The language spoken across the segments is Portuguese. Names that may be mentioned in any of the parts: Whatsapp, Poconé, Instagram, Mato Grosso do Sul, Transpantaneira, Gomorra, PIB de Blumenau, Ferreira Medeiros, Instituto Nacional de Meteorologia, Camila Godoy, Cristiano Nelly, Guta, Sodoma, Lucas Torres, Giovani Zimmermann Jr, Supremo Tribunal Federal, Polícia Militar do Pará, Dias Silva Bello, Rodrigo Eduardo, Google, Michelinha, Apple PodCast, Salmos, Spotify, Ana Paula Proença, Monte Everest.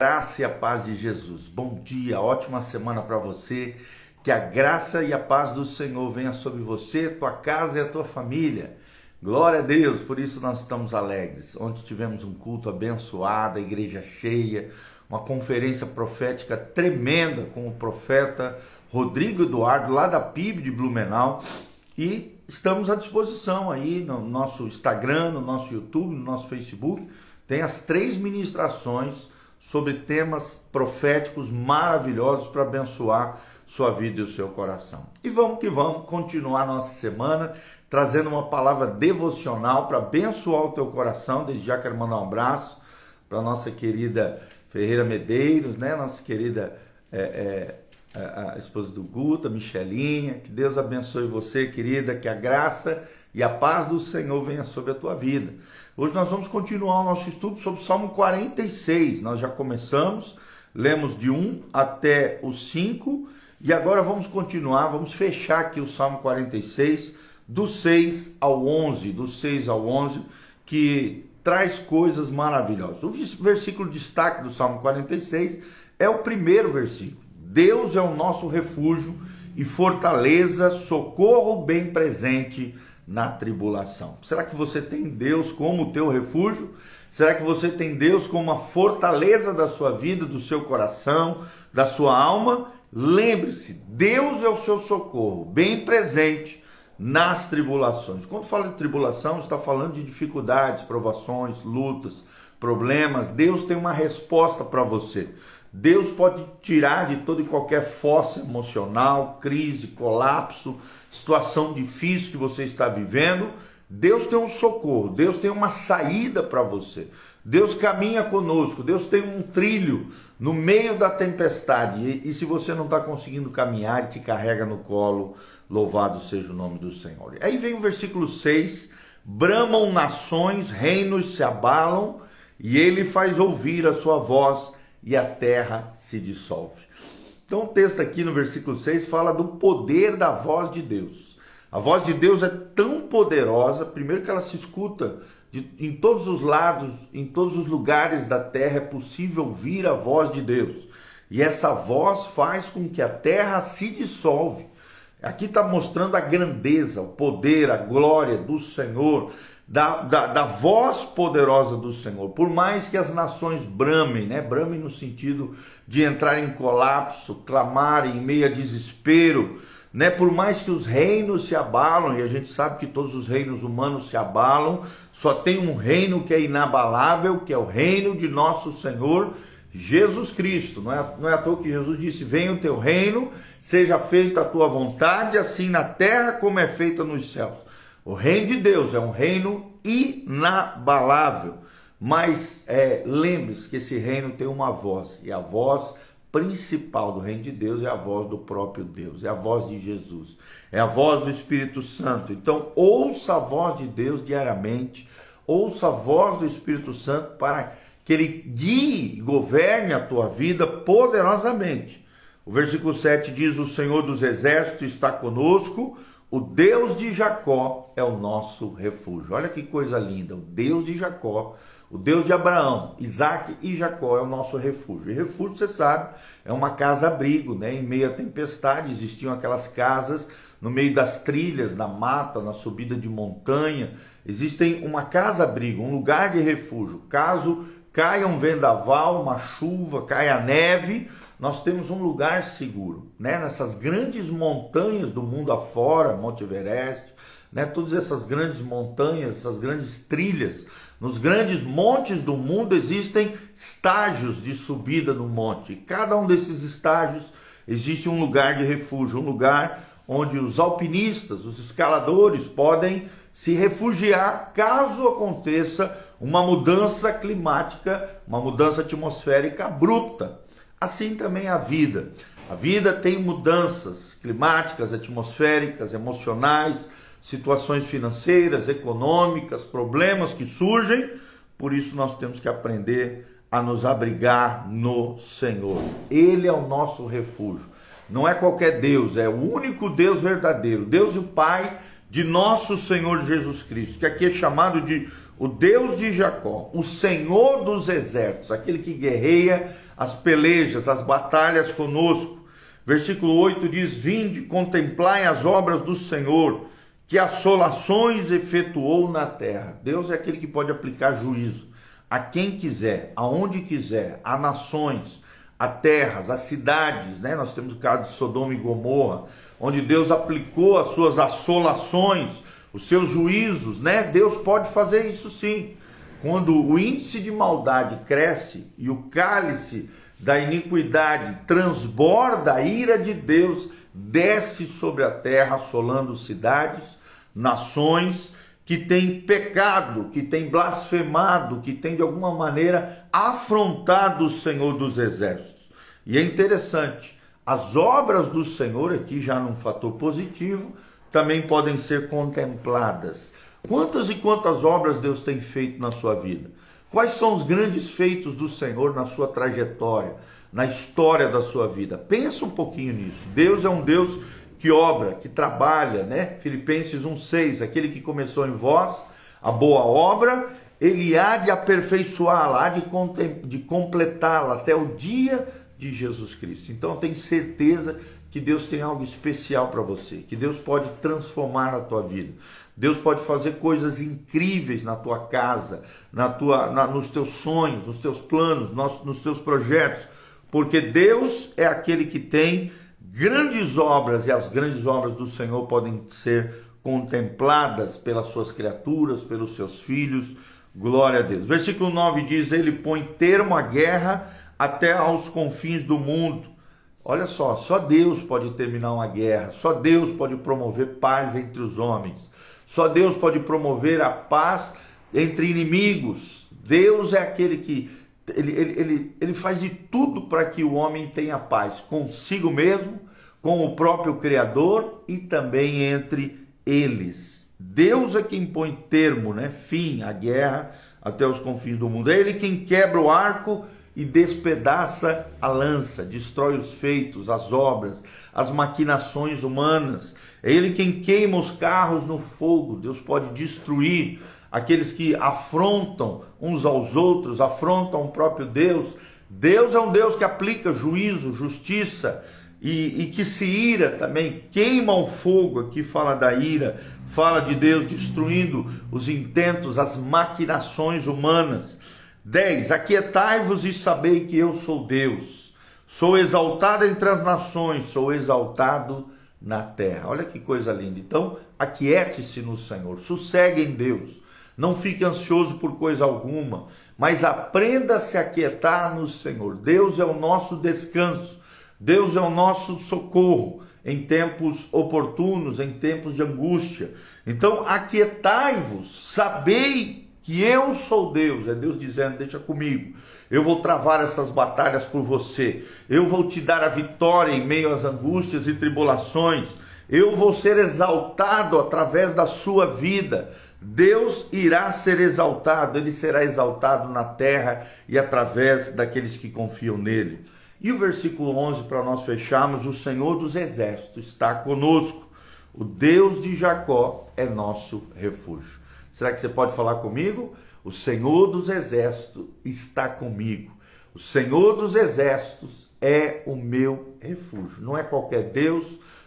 Graça e a paz de Jesus. Bom dia, ótima semana para você. Que a graça e a paz do Senhor venha sobre você, tua casa e a tua família. Glória a Deus, por isso nós estamos alegres. Ontem tivemos um culto abençoado, a igreja cheia, uma conferência profética tremenda com o profeta Rodrigo Eduardo, lá da PIB de Blumenau. E estamos à disposição aí no nosso Instagram, no nosso YouTube, no nosso Facebook. Tem as 3 ministrações sobre temas proféticos maravilhosos para abençoar sua vida e o seu coração. E vamos que vamos continuar nossa semana trazendo uma palavra devocional para abençoar o teu coração. Desde já quero mandar um abraço para nossa querida Ferreira Medeiros, né? Nossa querida a esposa do Guta, Michelinha. Que Deus abençoe você, querida, que a graça e a paz do Senhor venha sobre a tua vida. Hoje nós vamos continuar o nosso estudo sobre o Salmo 46. Nós já começamos, lemos de 1 até o 5. E agora vamos continuar, vamos fechar aqui o Salmo 46, do 6 ao 11. Do 6 ao 11, que traz coisas maravilhosas. O versículo destaque do Salmo 46 é o primeiro versículo. Deus é o nosso refúgio e fortaleza, socorro bem presente na tribulação. Será que você tem Deus como o teu refúgio? Será que você tem Deus como a fortaleza da sua vida, do seu coração, da sua alma? Lembre-se, Deus é o seu socorro, bem presente nas tribulações. Quando fala de tribulação, está falando de dificuldades, provações, lutas, problemas. Deus tem uma resposta para você. Deus pode tirar de toda e qualquer fossa emocional, crise, colapso, situação difícil que você está vivendo. Deus tem um socorro, Deus tem uma saída para você. Deus caminha conosco, Deus tem um trilho no meio da tempestade. E se você não está conseguindo caminhar, Ele te carrega no colo. Louvado seja o nome do Senhor. Aí vem o versículo 6. Bramam nações, reinos se abalam, e Ele faz ouvir a sua voz, e a terra se dissolve. Então o texto aqui no versículo 6 fala do poder da voz de Deus. A voz de Deus é tão poderosa, primeiro que ela se escuta em todos os lados, em todos os lugares da terra, é possível ouvir a voz de Deus. E essa voz faz com que a terra se dissolve. Aqui está mostrando a grandeza, o poder, a glória do Senhor, da voz poderosa do Senhor. Por mais que as nações bramem, né? Bramem no sentido de entrar em colapso, clamarem em meio a desespero, né? Por mais que os reinos se abalam, e a gente sabe que todos os reinos humanos se abalam, só tem um reino que é inabalável, que é o reino de nosso Senhor Jesus Cristo. Não é à toa que Jesus disse: venha o teu reino, seja feita a tua vontade, assim na terra como é feita nos céus. O reino de Deus é um reino inabalável, mas lembre-se que esse reino tem uma voz, e a voz principal do reino de Deus é a voz do próprio Deus, é a voz de Jesus, é a voz do Espírito Santo. Então ouça a voz de Deus diariamente, ouça a voz do Espírito Santo para que Ele guie e governe a tua vida poderosamente. O versículo 7 diz: o Senhor dos exércitos está conosco, o Deus de Jacó é o nosso refúgio. Olha que coisa linda, o Deus de Jacó, o Deus de Abraão, Isaac e Jacó é o nosso refúgio. E refúgio, você sabe, é uma casa-abrigo, né? Em meio à tempestade existiam aquelas casas no meio das trilhas, na mata, na subida de montanha. Existem uma casa-abrigo, um lugar de refúgio. Caso caia um vendaval, uma chuva, caia neve, nós temos um lugar seguro, né? Nessas grandes montanhas do mundo afora, Monte Everest, né? Todas essas grandes montanhas, essas grandes trilhas, nos grandes montes do mundo existem estágios de subida no monte. E cada um desses estágios existe um lugar de refúgio, um lugar onde os alpinistas, os escaladores podem se refugiar caso aconteça uma mudança climática, uma mudança atmosférica abrupta. Assim também a vida. A vida tem mudanças climáticas, atmosféricas, emocionais, situações financeiras, econômicas, problemas que surgem. Por isso nós temos que aprender a nos abrigar no Senhor. Ele é o nosso refúgio. Não é qualquer Deus, é o único Deus verdadeiro. Deus o Pai de nosso Senhor Jesus Cristo, que aqui é chamado de O Deus de Jacó, o Senhor dos exércitos, aquele que guerreia as pelejas, as batalhas conosco. Versículo 8 diz: vinde, contemplai as obras do Senhor, que assolações efetuou na terra. Deus é aquele que pode aplicar juízo a quem quiser, aonde quiser, a nações, a terras, a cidades, né? Nós temos o caso de Sodoma e Gomorra, onde Deus aplicou as suas assolações, os seus juízos, né? Deus pode fazer isso sim. Quando o índice de maldade cresce e o cálice da iniquidade transborda, a ira de Deus desce sobre a terra, assolando cidades, nações que têm pecado, que têm blasfemado, que têm de alguma maneira afrontado o Senhor dos exércitos. E é interessante, as obras do Senhor, aqui já num fator positivo, também podem ser contempladas. Quantas e quantas obras Deus tem feito na sua vida? Quais são os grandes feitos do Senhor na sua trajetória, na história da sua vida? Pensa um pouquinho nisso. Deus é um Deus que obra, que trabalha, né? Filipenses 1,6, aquele que começou em vós a boa obra, ele há de aperfeiçoá-la, há de completá-la até o dia de Jesus Cristo. Então eu tenho certeza que Deus tem algo especial para você, que Deus pode transformar a tua vida. Deus pode fazer coisas incríveis na tua casa, nos teus sonhos, nos teus planos, nos teus projetos, porque Deus é aquele que tem grandes obras, e as grandes obras do Senhor podem ser contempladas pelas suas criaturas, pelos seus filhos. Glória a Deus. Versículo 9 diz: ele põe termo à guerra até aos confins do mundo. Olha só, só Deus pode terminar uma guerra, só Deus pode promover paz entre os homens, só Deus pode promover a paz entre inimigos. Deus é aquele que ele faz de tudo para que o homem tenha paz consigo mesmo, com o próprio Criador e também entre eles. Deus é quem põe termo, né? Fim à guerra até os confins do mundo. É ele quem quebra o arco e despedaça a lança, destrói os feitos, as obras, as maquinações humanas. É ele quem queima os carros no fogo. Deus pode destruir aqueles que afrontam uns aos outros, afrontam o próprio Deus. Deus é um Deus que aplica juízo, justiça e que se ira também, queima o fogo. Aqui fala da ira, fala de Deus destruindo os intentos, as maquinações humanas. 10. Aquietai-vos e sabei que eu sou Deus, sou exaltado entre as nações, sou exaltado na terra. Olha que coisa linda. Então, aquiete-se no Senhor, sossegue em Deus, não fique ansioso por coisa alguma, mas aprenda a se aquietar no Senhor. Deus é o nosso descanso, Deus é o nosso socorro em tempos oportunos, em tempos de angústia. Então, aquietai-vos, sabei que eu sou Deus. É Deus dizendo: deixa comigo, eu vou travar essas batalhas por você, eu vou te dar a vitória em meio às angústias e tribulações, eu vou ser exaltado através da sua vida. Deus irá ser exaltado, ele será exaltado na terra e através daqueles que confiam nele. E o versículo 11, para nós fecharmos: o Senhor dos exércitos está conosco, o Deus de Jacó é nosso refúgio. Será que você pode falar comigo? O Senhor dos exércitos está comigo. O Senhor dos exércitos é o meu refúgio. Não é qualquer Deus,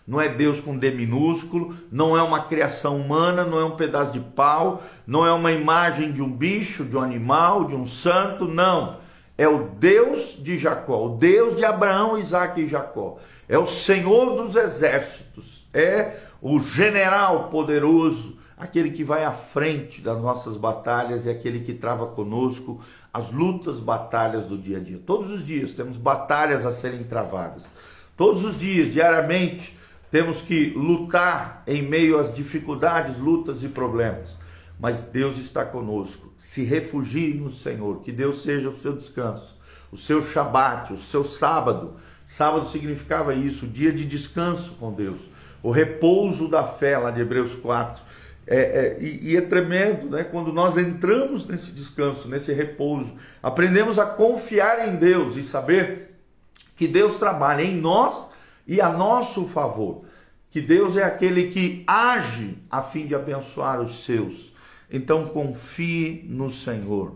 não é Deus com D minúsculo, não é uma criação humana, não é um pedaço de pau, não é uma imagem de um bicho, de um animal, de um santo, não. É o Deus de Jacó, o Deus de Abraão, Isaac e Jacó. É o Senhor dos exércitos, é o general poderoso, aquele que vai à frente das nossas batalhas e aquele que trava conosco as lutas, batalhas do dia a dia. Todos os dias temos batalhas a serem travadas. Todos os dias, diariamente, temos que lutar em meio às dificuldades, lutas e problemas. Mas Deus está conosco. Se refugie no Senhor, que Deus seja o seu descanso, o seu shabat, o seu sábado. Sábado significava isso, o dia de descanso com Deus. O repouso da fé, lá de Hebreus 4. É tremendo, né? Quando nós entramos nesse descanso, nesse repouso, aprendemos a confiar em Deus e saber que Deus trabalha em nós e a nosso favor, que Deus é aquele que age a fim de abençoar os seus. Então confie no Senhor,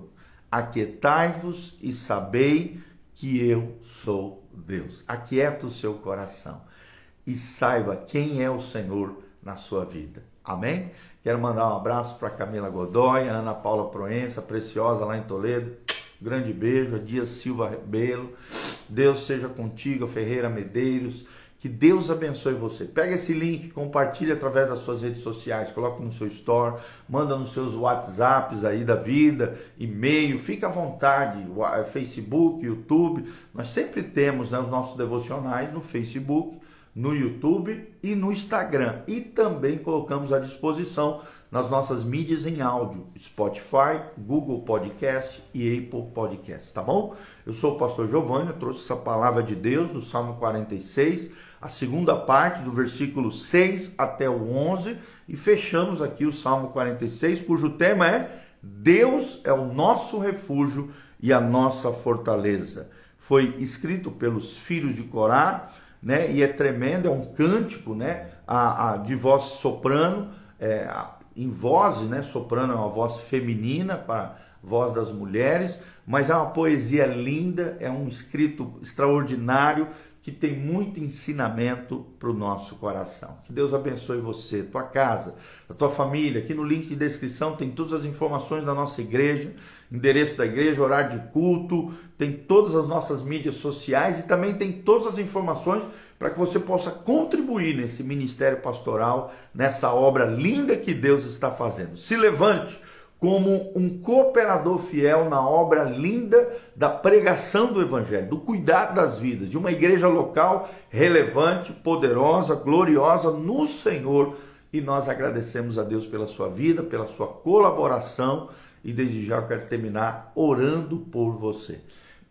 aquietai-vos e sabei que eu sou Deus. Aquieta o seu coração e saiba quem é o Senhor na sua vida. Amém? Quero mandar um abraço para Camila Godoy, Ana Paula Proença, preciosa lá em Toledo. Grande beijo, Dias Silva Bello. Deus seja contigo, Ferreira Medeiros. Que Deus abençoe você. Pega esse link, compartilha através das suas redes sociais, coloca no seu store, manda nos seus WhatsApps aí da vida, e-mail, fica à vontade, Facebook, YouTube. Nós sempre temos, né, os nossos devocionais no Facebook, no YouTube e no Instagram. E também colocamos à disposição nas nossas mídias em áudio, Spotify, Google Podcast e Apple Podcast, tá bom? Eu sou o pastor Giovani, eu trouxe essa palavra de Deus do Salmo 46, a segunda parte do versículo 6 até o 11, e fechamos aqui o Salmo 46, cujo tema é: Deus é o nosso refúgio e a nossa fortaleza. Foi escrito pelos filhos de Corá, né? E é tremendo, é um cântico, né? De voz soprano, em voz, né? Soprano é uma voz feminina, para voz das mulheres, mas é uma poesia linda, é um escrito extraordinário que tem muito ensinamento para o nosso coração. Que Deus abençoe você, tua casa, a tua família. Aqui no link de descrição tem todas as informações da nossa igreja, endereço da igreja, horário de culto, tem todas as nossas mídias sociais e também tem todas as informações para que você possa contribuir nesse ministério pastoral, nessa obra linda que Deus está fazendo. Se levante como um cooperador fiel na obra linda da pregação do Evangelho, do cuidado das vidas, de uma igreja local relevante, poderosa, gloriosa no Senhor. E nós agradecemos a Deus pela sua vida, pela sua colaboração, e desde já eu quero terminar orando por você.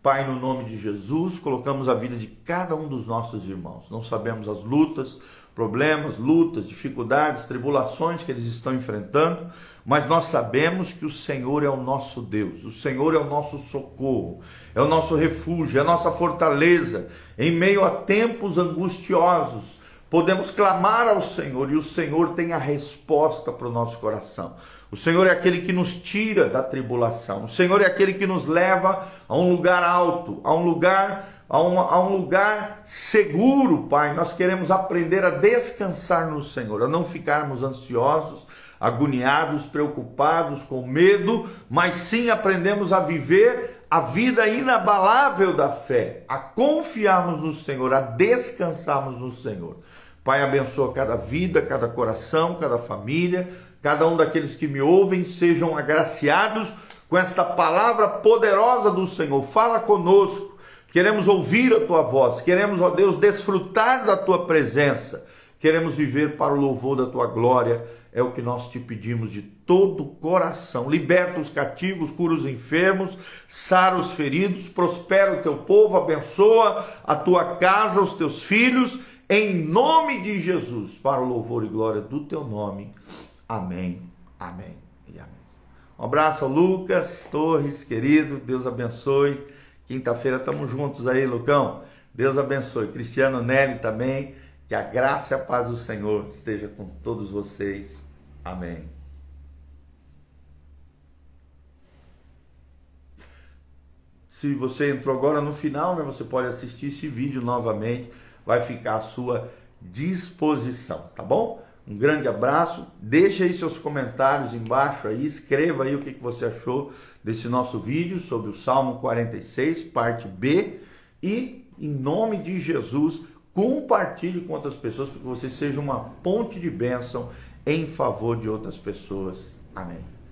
Pai, no nome de Jesus, colocamos a vida de cada um dos nossos irmãos. Não sabemos as lutas, problemas, lutas, dificuldades, tribulações que eles estão enfrentando, mas nós sabemos que o Senhor é o nosso Deus, o Senhor é o nosso socorro, é o nosso refúgio, é a nossa fortaleza. Em meio a tempos angustiosos, podemos clamar ao Senhor e o Senhor tem a resposta para o nosso coração. O Senhor é aquele que nos tira da tribulação. O Senhor é aquele que nos leva a um lugar alto, a um lugar seguro, Pai. Nós queremos aprender a descansar no Senhor, a não ficarmos ansiosos, agoniados, preocupados, com medo, mas sim aprendemos a viver a vida inabalável da fé, a confiarmos no Senhor, a descansarmos no Senhor. Pai, abençoa cada vida, cada coração, cada família, cada um daqueles que me ouvem, sejam agraciados com esta palavra poderosa do Senhor. Fala conosco, queremos ouvir a tua voz, queremos, ó Deus, desfrutar da tua presença, queremos viver para o louvor da tua glória. É o que nós te pedimos de todo o coração. Liberta os cativos, cura os enfermos, sara os feridos, prospera o teu povo, abençoa a tua casa, os teus filhos, em nome de Jesus, para o louvor e glória do teu nome. Amém, amém e amém. Um abraço, Lucas Torres, querido, Deus abençoe. Quinta-feira estamos juntos aí, Lucão. Deus abençoe. Cristiano Nelly também, que a graça e a paz do Senhor esteja com todos vocês. Amém. Se você entrou agora no final, né, você pode assistir esse vídeo novamente. Vai ficar à sua disposição, tá bom? Um grande abraço. Deixa aí seus comentários embaixo aí. Escreva aí o que você achou desse nosso vídeo sobre o Salmo 46, parte B. E, em nome de Jesus, compartilhe com outras pessoas para que você seja uma ponte de bênção em favor de outras pessoas. Amém.